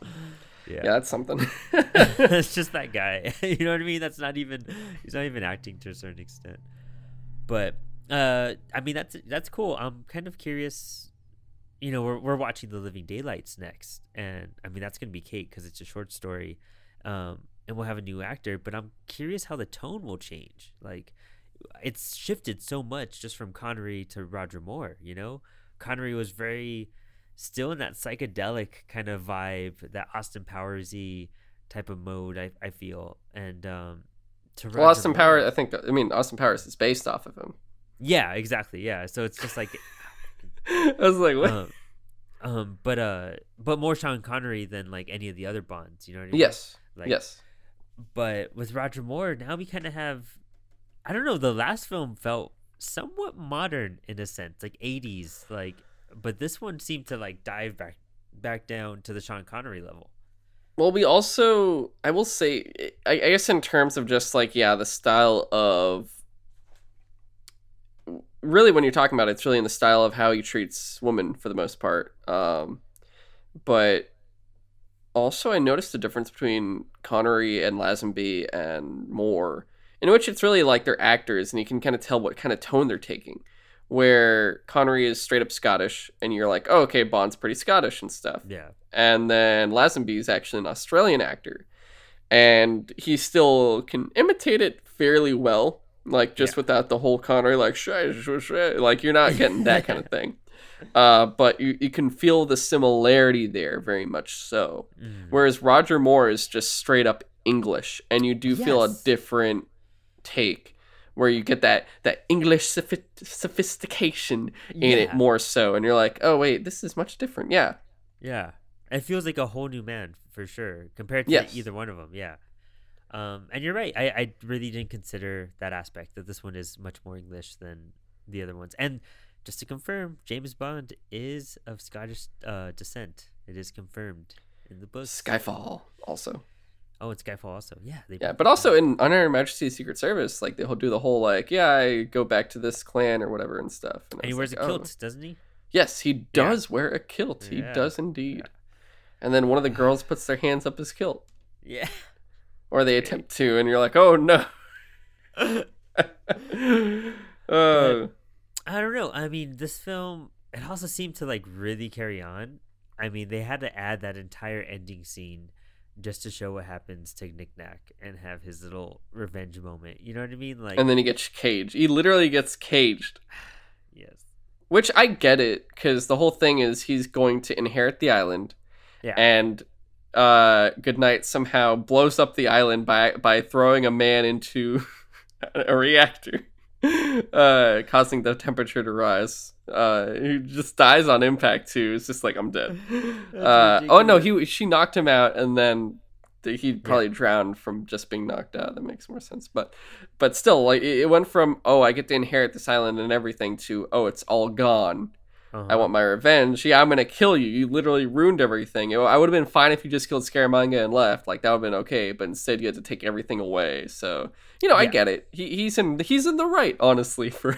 Yeah, that's something. It's just that guy. You know what I mean? That's not even, he's not even acting to a certain extent. But I mean, that's cool. I'm kind of curious. You know, we're watching The Living Daylights next, and I mean that's gonna be cake because it's a short story, and we'll have a new actor. But I'm curious how the tone will change. Like, it's shifted so much just from Connery to Roger Moore. You know, Connery was very still in that psychedelic kind of vibe, that Austin Powers-y type of mode. I feel, and to Roger Austin Powers, I mean Austin Powers is based off of him. Yeah, exactly. Yeah, so it's just like. I was like, what? But more Sean Connery than like any of the other Bonds, you know what I mean? Yes. Like, yes. But with Roger Moore, now we kind of have, I don't know, the last film felt somewhat modern in a sense, like 80s, like, but this one seemed to like dive back down to the Sean Connery level. Well, we also, I will say, I guess in terms of just like, yeah, the style of, really when you're talking about it, it's really in the style of how he treats women for the most part. But also I noticed the difference between Connery and Lazenby and Moore, in which it's really like they're actors and you can kind of tell what kind of tone they're taking, where Connery is straight up Scottish and you're like, oh, okay, Bond's pretty Scottish and stuff. Yeah. And then Lazenby is actually an Australian actor and he still can imitate it fairly well. Like, just without the whole Connery, like, like, you're not getting that kind of thing. But you can feel the similarity there very much so. Mm. Whereas Roger Moore is just straight up English. And you do feel a different take where you get that English sophistication in it more so. And you're like, oh, wait, this is much different. Yeah. Yeah. It feels like a whole new man for sure compared to either one of them. Yeah. And you're right. I really didn't consider that aspect, that this one is much more English than the other ones. And just to confirm, James Bond is of Scottish descent. It is confirmed in the book. Skyfall also. Oh, it's Skyfall also. Yeah. But also in Honor and Majesty's Secret Service, like they'll do the whole like, yeah, I go back to this clan or whatever and stuff. And he wears a kilt, doesn't he? Yes, he does wear a kilt. He does indeed. Yeah. And then one of the girls puts their hands up his kilt. Yeah. Or they attempt to, and you're like, oh, no. I don't know. I mean, this film, it also seemed to, like, really carry on. I mean, they had to add that entire ending scene just to show what happens to Nick Nack and have his little revenge moment. You know what I mean? Like, and then he gets caged. He literally gets caged. Yes. Which I get it, because the whole thing is he's going to inherit the island. Yeah. And... Goodnight somehow blows up the island by throwing a man into a reactor, causing the temperature to rise. He just dies on impact too. It's just like, I'm dead. Oh no, she knocked him out, and then he probably drowned from just being knocked out. That makes more sense. But still, like it went from, oh, I get to inherit this island and everything, to, oh, it's all gone. Uh-huh. I want my revenge. Yeah, I'm going to kill you. You literally ruined everything. I would have been fine if you just killed Scaramanga and left. Like, that would have been okay. But instead, you had to take everything away. So, you know, I get it. He's in the right, honestly, for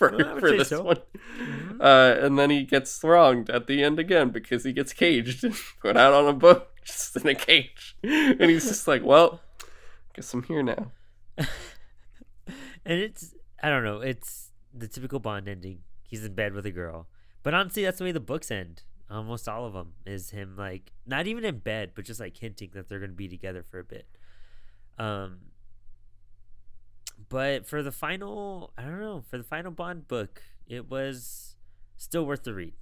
this one. Mm-hmm. And then he gets wronged at the end again because he gets caged. Put out on a boat, just in a cage. And he's just like, well, I guess I'm here now. And it's, I don't know, it's the typical Bond ending. He's in bed with a girl. But honestly, that's the way the books end. Almost all of them is him, like, not even in bed, but just, like, hinting that they're going to be together for a bit. But for the final, I don't know, for the final Bond book, it was still worth the read,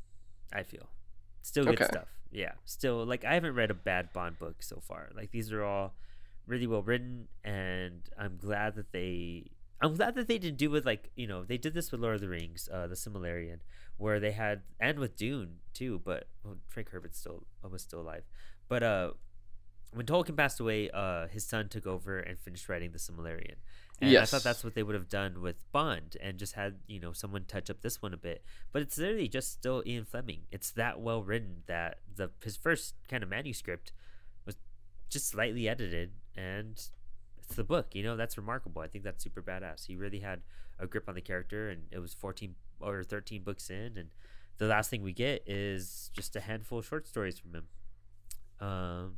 I feel. Still good stuff. Yeah. Still, like, I haven't read a bad Bond book so far. Like, these are all really well written, and I'm glad that they didn't do with, like, you know, they did this with Lord of the Rings, The Silmarillion, where they had, and with Dune too, but Frank Herbert's was still alive. But when Tolkien passed away, his son took over and finished writing The Silmarillion. And I thought that's what they would have done with Bond and just had, you know, someone touch up this one a bit. But it's literally just still Ian Fleming. It's that well written that his first kind of manuscript was just slightly edited and the book, you know. That's remarkable. I think that's super badass. He really had a grip on the character, and it was 14 or 13 books in, and the last thing we get is just a handful of short stories from him.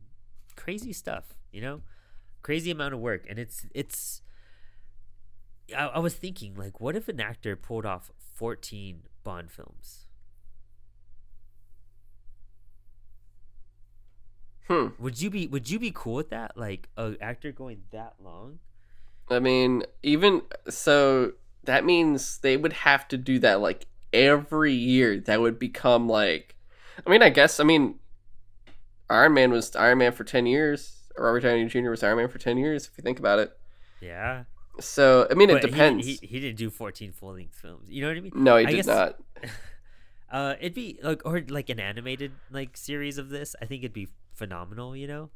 crazy stuff, you know, crazy amount of work. And I was thinking, like, what if an actor pulled off 14 Bond films? Would you be cool with that? Like, an actor going that long? I mean, even so, that means they would have to do that like every year. That would become like, I guess Iron Man was Iron Man for 10 years. Robert Downey Jr. was Iron Man for 10 years, if you think about it. Yeah. So, it depends. He didn't do 14 full-length films. You know what I mean? No, I guess not. It'd be like, or like an animated like series of this. I think it'd be phenomenal, you know?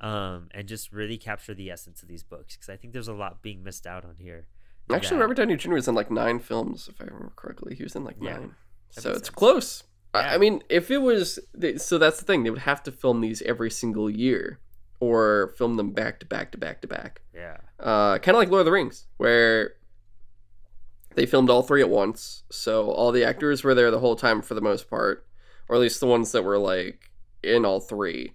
And just really capture the essence of these books, because I think there's a lot being missed out on here. Actually, Robert Downey Jr. was in like 9 films, if I remember correctly. He was in like 9. So it's close. Yeah. So that's the thing. They would have to film these every single year, or film them back to back to back to back. Yeah. Kind of like Lord of the Rings, where they filmed all 3 at once. So all the actors were there the whole time for the most part, or at least the ones that were like in all 3.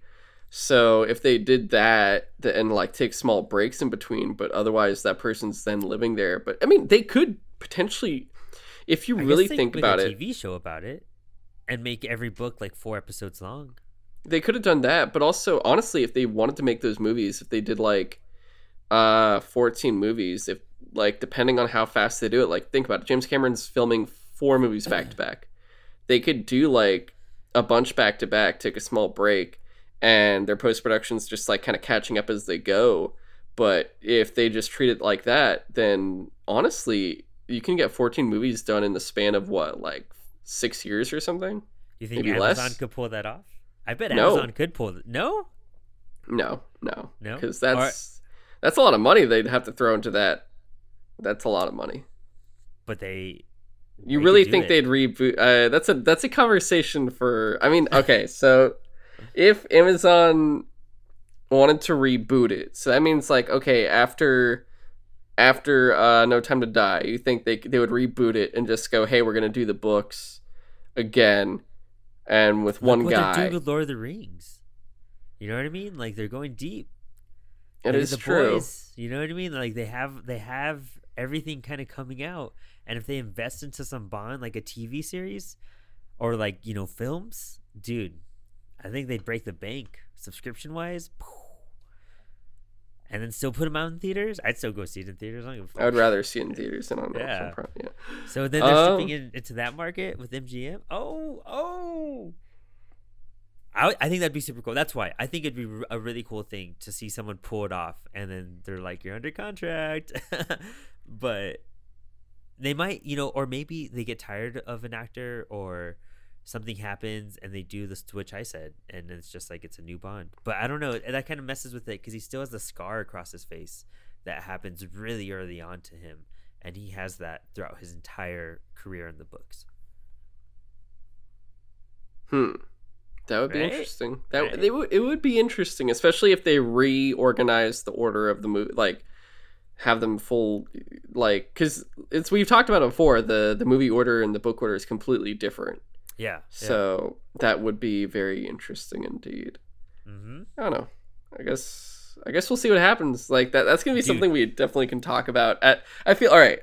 So if they did that and like take small breaks in between, but otherwise that person's then living there. But they could potentially, if you really think about it, TV show about it and make every book like 4 episodes long. They could have done that, but also honestly, if they wanted to make those movies, if they did like 14 movies, if like depending on how fast they do it, like think about it, James Cameron's filming 4 movies back to back. They could do like a bunch back to back, take a small break, and their post-production's just like kind of catching up as they go. But if they just treat it like that, then honestly you can get 14 movies done in the span of what, like 6 years or something. You think maybe Amazon less? Could pull that off? I bet Amazon could pull it. No, because that's a lot of money they'd have to throw into that. That's a lot of money. But you really think they'd reboot? That's a conversation for. So if Amazon wanted to reboot it, so that means like, okay, after No Time to Die, you think they would reboot it and just go, hey, we're gonna do the books again, and with one guy. They're doing with Lord of the Rings. You know what I mean? Like, they're going deep. It is true. Boys, you know what I mean? Like they have everything kind of coming out, and if they invest into some Bond, like a TV series, or like films, dude. I think they'd break the bank subscription-wise, and then still put them out in theaters. I'd still go see it in theaters. I would rather see it in theaters than on Netflix. Yeah. So then they're stepping into that market with MGM. Oh! I think that'd be super cool. That's why I think it'd be a really cool thing to see someone pull it off, and then they're like, "You're under contract," but they might, or maybe they get tired of an actor, or something happens and they do the switch I said, and it's just like it's a new Bond. But I don't know, that kind of messes with it, because he still has the scar across his face that happens really early on to him, and he has that throughout his entire career in the books. That would be interesting. That right? It would be interesting, especially if they reorganize the order of the movie, like have them full, like, because it's, we've talked about it before, the movie order and the book order is completely different. Yeah. So that would be very interesting indeed. Mm-hmm. I don't know. I guess we'll see what happens. Like that's gonna be something we definitely can talk about. I feel all right.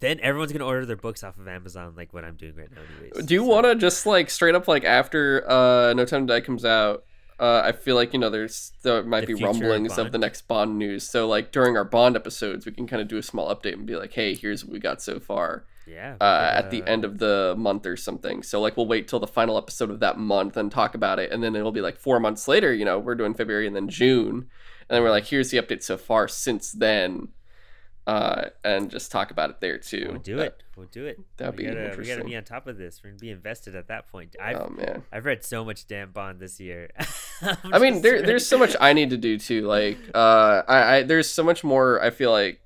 Then everyone's gonna order their books off of Amazon, like what I'm doing right now. Anyways. Do you want to just like straight up like after No Time to Die comes out? I feel like there might be rumblings of the next Bond news. So like during our Bond episodes, we can kind of do a small update and be like, hey, here's what we got so far. Yeah. At the end of the month or something. So like we'll wait till the final episode of that month and talk about it, and then it'll be like 4 months later. We're doing February and then June, and then we're like, here's the update so far since then, and just talk about it there too. We'll do it. That'd be interesting. We gotta be on top of this. We're gonna be invested at that point. I've read so much damn Bond this year. There's so much I need to do too. Like there's so much more. I feel like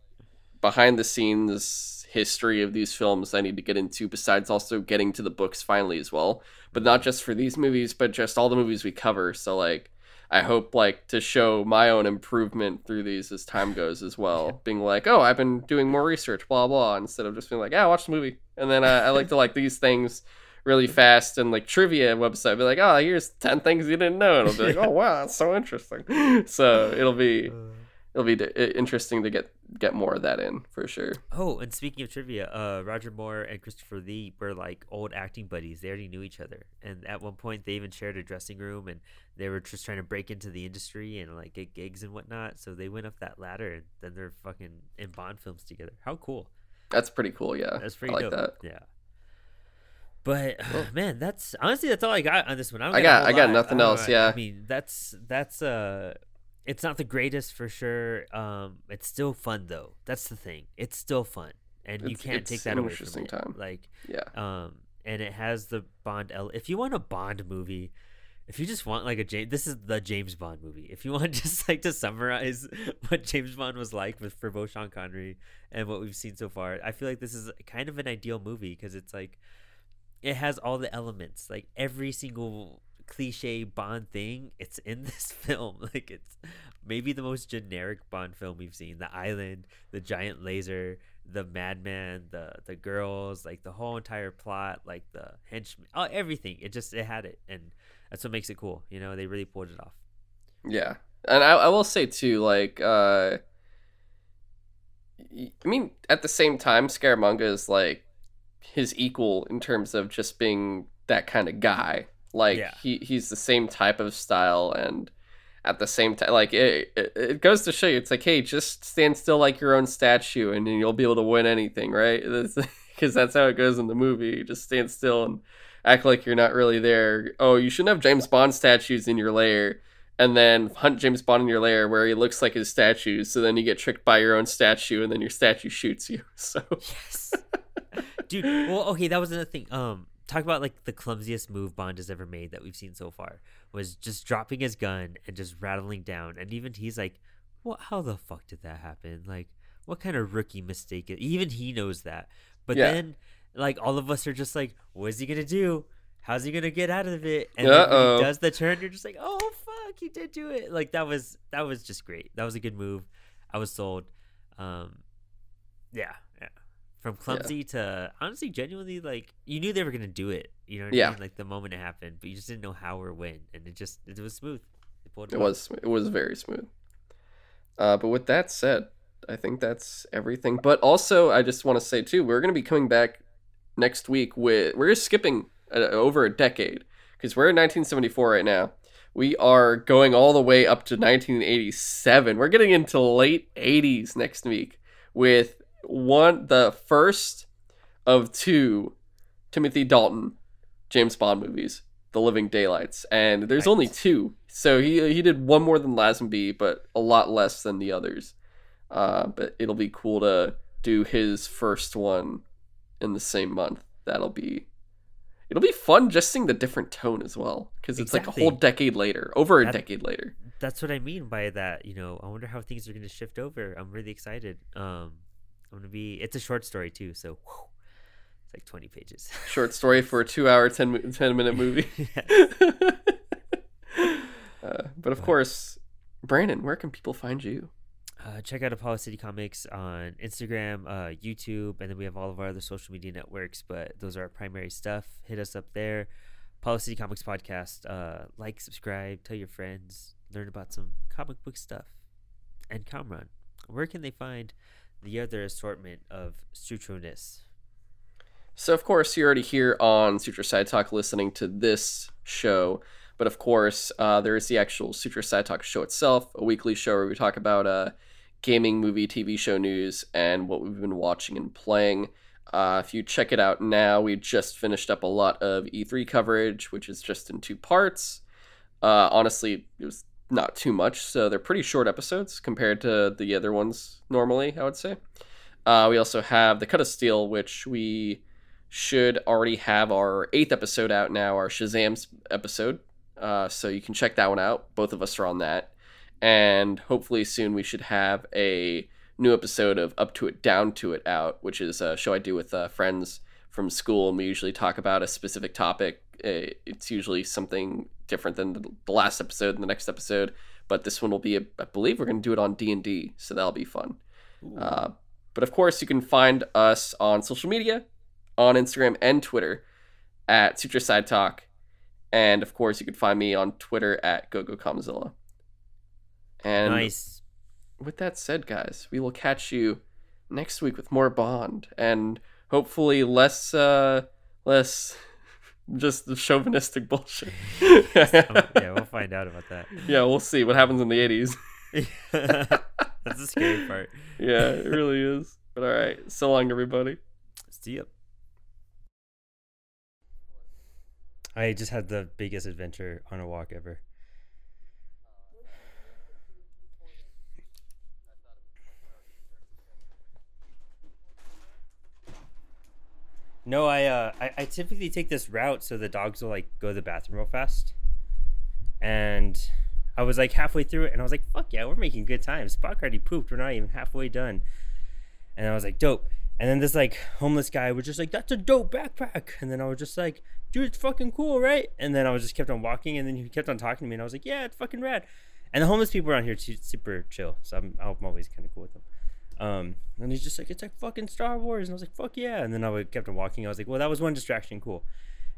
behind the scenes history of these films I need to get into, besides also getting to the books finally as well, but not just for these movies, but just all the movies we cover. So like I hope like to show my own improvement through these as time goes as well, being like, oh, I've been doing more research, blah blah, instead of just being like, yeah, watch the movie. And then I like to like these things really fast and like trivia website, be like, oh, here's 10 things you didn't know, and I'll be like, oh wow, that's so interesting. So it'll be interesting to get more of that in for sure. Oh, and speaking of trivia, Roger Moore and Christopher Lee were like old acting buddies. They already knew each other, and at one point they even shared a dressing room, and they were just trying to break into the industry and like get gigs and whatnot. So they went up that ladder, and then they're fucking in Bond films together. How cool! That's pretty cool. Yeah, that's pretty. I like dope. That. Yeah. But cool. Man, that's honestly that's all I got on this one. I got nothing else. Yeah, I mean that's. It's not the greatest for sure. It's still fun though. That's the thing. It's still fun, and you can't take that away from it. Time. Like yeah. And it has the Bond. If you want a Bond movie, if you just want like a James, this is the James Bond movie. If you want just like to summarize what James Bond was like with for both Sean Connery and what we've seen so far, I feel like this is kind of an ideal movie because it's like it has all the elements, like every single cliche Bond thing it's in this film. Like it's maybe the most generic Bond film we've seen. The island, the giant laser, the madman, the girls, like the whole entire plot, like the henchman, everything. It had it, and that's what makes it cool. They really pulled it off. Yeah, and I will say too, like I mean at the same time Scaramanga is like his equal in terms of just being that kind of guy. Like yeah. He's the same type of style, and at the same time, like it goes to show you, it's like, hey, just stand still like your own statue, and you'll be able to win anything, right? Because that's how it goes in the movie. You just stand still and act like you're not really there. Oh, you shouldn't have James Bond statues in your lair, and then hunt James Bond in your lair where he looks like his statue. So then you get tricked by your own statue, and then your statue shoots you. So yes, dude. Well, okay, that was another thing. Talk about like the clumsiest move Bond has ever made that we've seen so far was just dropping his gun and just rattling down, and even he's like, "What? How the fuck did that happen? Like, what kind of rookie mistake?" Even he knows that. But yeah. Then, like, all of us are just like, "What is he gonna do? How's he gonna get out of it?" And then when he does the turn, you're just like, "Oh fuck, he did do it!" Like that was just great. That was a good move. I was sold. Yeah. From clumsy to honestly genuinely, like, you knew they were gonna do it, I mean? Like the moment it happened, but you just didn't know how or when, and it was smooth. It was very smooth. But with that said, I think that's everything. But also, I just want to say too, we're gonna be coming back next week with we're just skipping over a decade because we're in 1974 right now. We are going all the way up to 1987. We're getting into late 80s next week with. The first of two Timothy Dalton James Bond movies, The Living Daylights, and there's only two, so he did one more than Lazenby, but a lot less than the others. But it'll be cool to do his first one in the same month. It'll be fun just seeing the different tone as well, because it's like a whole decade later, decade later. That's what I mean by that. I wonder how things are going to shift over. I'm really excited. It's a short story too, so whew, it's like 20 pages. Short story for a 2 hour, 10 minute movie. But of course, Brandon, where can people find you? Check out Apollo City Comics on Instagram, YouTube, and then we have all of our other social media networks, but those are our primary stuff. Hit us up there. Apollo City Comics Podcast. Like, subscribe, tell your friends, learn about some comic book stuff. And Kamron, where can they find the other assortment of Sutroness? So of course you're already here on Sutro Side Talk listening to this show, but of course there is the actual Sutro Side Talk show itself, a weekly show where we talk about gaming, movie, TV show news, and what we've been watching and playing. If you check it out now, we just finished up a lot of E3 coverage, which is just in two parts. Honestly, it was not too much, so they're pretty short episodes compared to the other ones normally, I would say. We also have The Cut of Steel, which we should already have our 8th episode out now, our Shazam's episode, so you can check that one out. Both of us are on that, and hopefully soon we should have a new episode of Up To It, Down To It out, which is a show I do with friends from school, and we usually talk about a specific topic. It's usually something different than the last episode and the next episode, but this one will be I believe we're going to do it on D&D, so that'll be fun. But of course you can find us on social media, on Instagram and Twitter at Sutro Side Talk. And of course, you can find me on Twitter at GoGoKamzilla. And nice. With that said, guys, we will catch you next week with more Bond and hopefully less just the chauvinistic bullshit. Yeah, we'll find out about that. Yeah, we'll see what happens in the 80s. That's the scary part. Yeah, it really is. But all right, so long, everybody. See ya. I just had the biggest adventure on a walk ever. No, I typically take this route so the dogs will like go to the bathroom real fast. And I was like halfway through it and I was like, fuck yeah, we're making good time. Spock already pooped. We're not even halfway done. And I was like, dope. And then this like homeless guy was just like, that's a dope backpack. And then I was just like, dude, it's fucking cool, right? And then I was just kept on walking and then he kept on talking to me and I was like, yeah, it's fucking rad. And the homeless people around here are super chill. So I'm always kind of cool with them. And he's just like, it's like fucking Star Wars. And I was like, fuck yeah. And then I kept on walking. I was like, well, that was one distraction. Cool.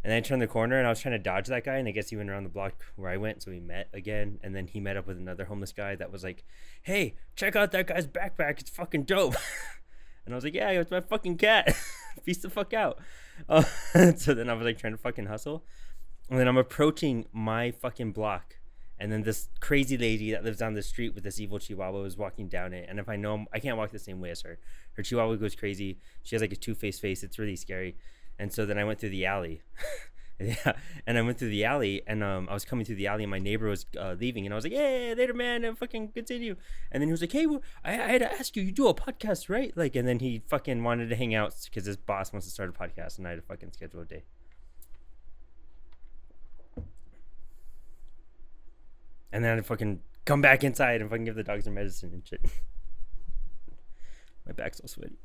And then I turned the corner and I was trying to dodge that guy. And I guess he went around the block where I went. So we met again. And then he met up with another homeless guy that was like, hey, check out that guy's backpack. It's fucking dope. And I was like, yeah, it's my fucking cat. Peace the fuck out. So then I was like trying to fucking hustle. And then I'm approaching my fucking block. And then this crazy lady that lives down the street with this evil chihuahua was walking down it. And if I know him, I can't walk the same way as her. Her chihuahua goes crazy. She has like a two-faced face. It's really scary. And so then I went through the alley. Yeah. And I went through the alley and I was coming through the alley and my neighbor was leaving. And I was like, hey, later, man. I'm fucking good seeing you. And then he was like, hey, I had to ask you, you do a podcast, right? Like, and then he fucking wanted to hang out because his boss wants to start a podcast. And I had to fucking schedule a day. And then I'd fucking come back inside and fucking give the dogs their medicine and shit. My back's all sweaty.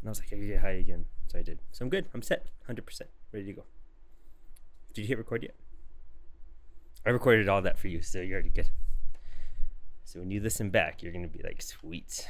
And I was like, I could get high again. So I did. So I'm good. I'm set. 100%. Ready to go. Did you hit record yet? I recorded all that for you, so you're already good. So when you listen back, you're going to be like, sweet.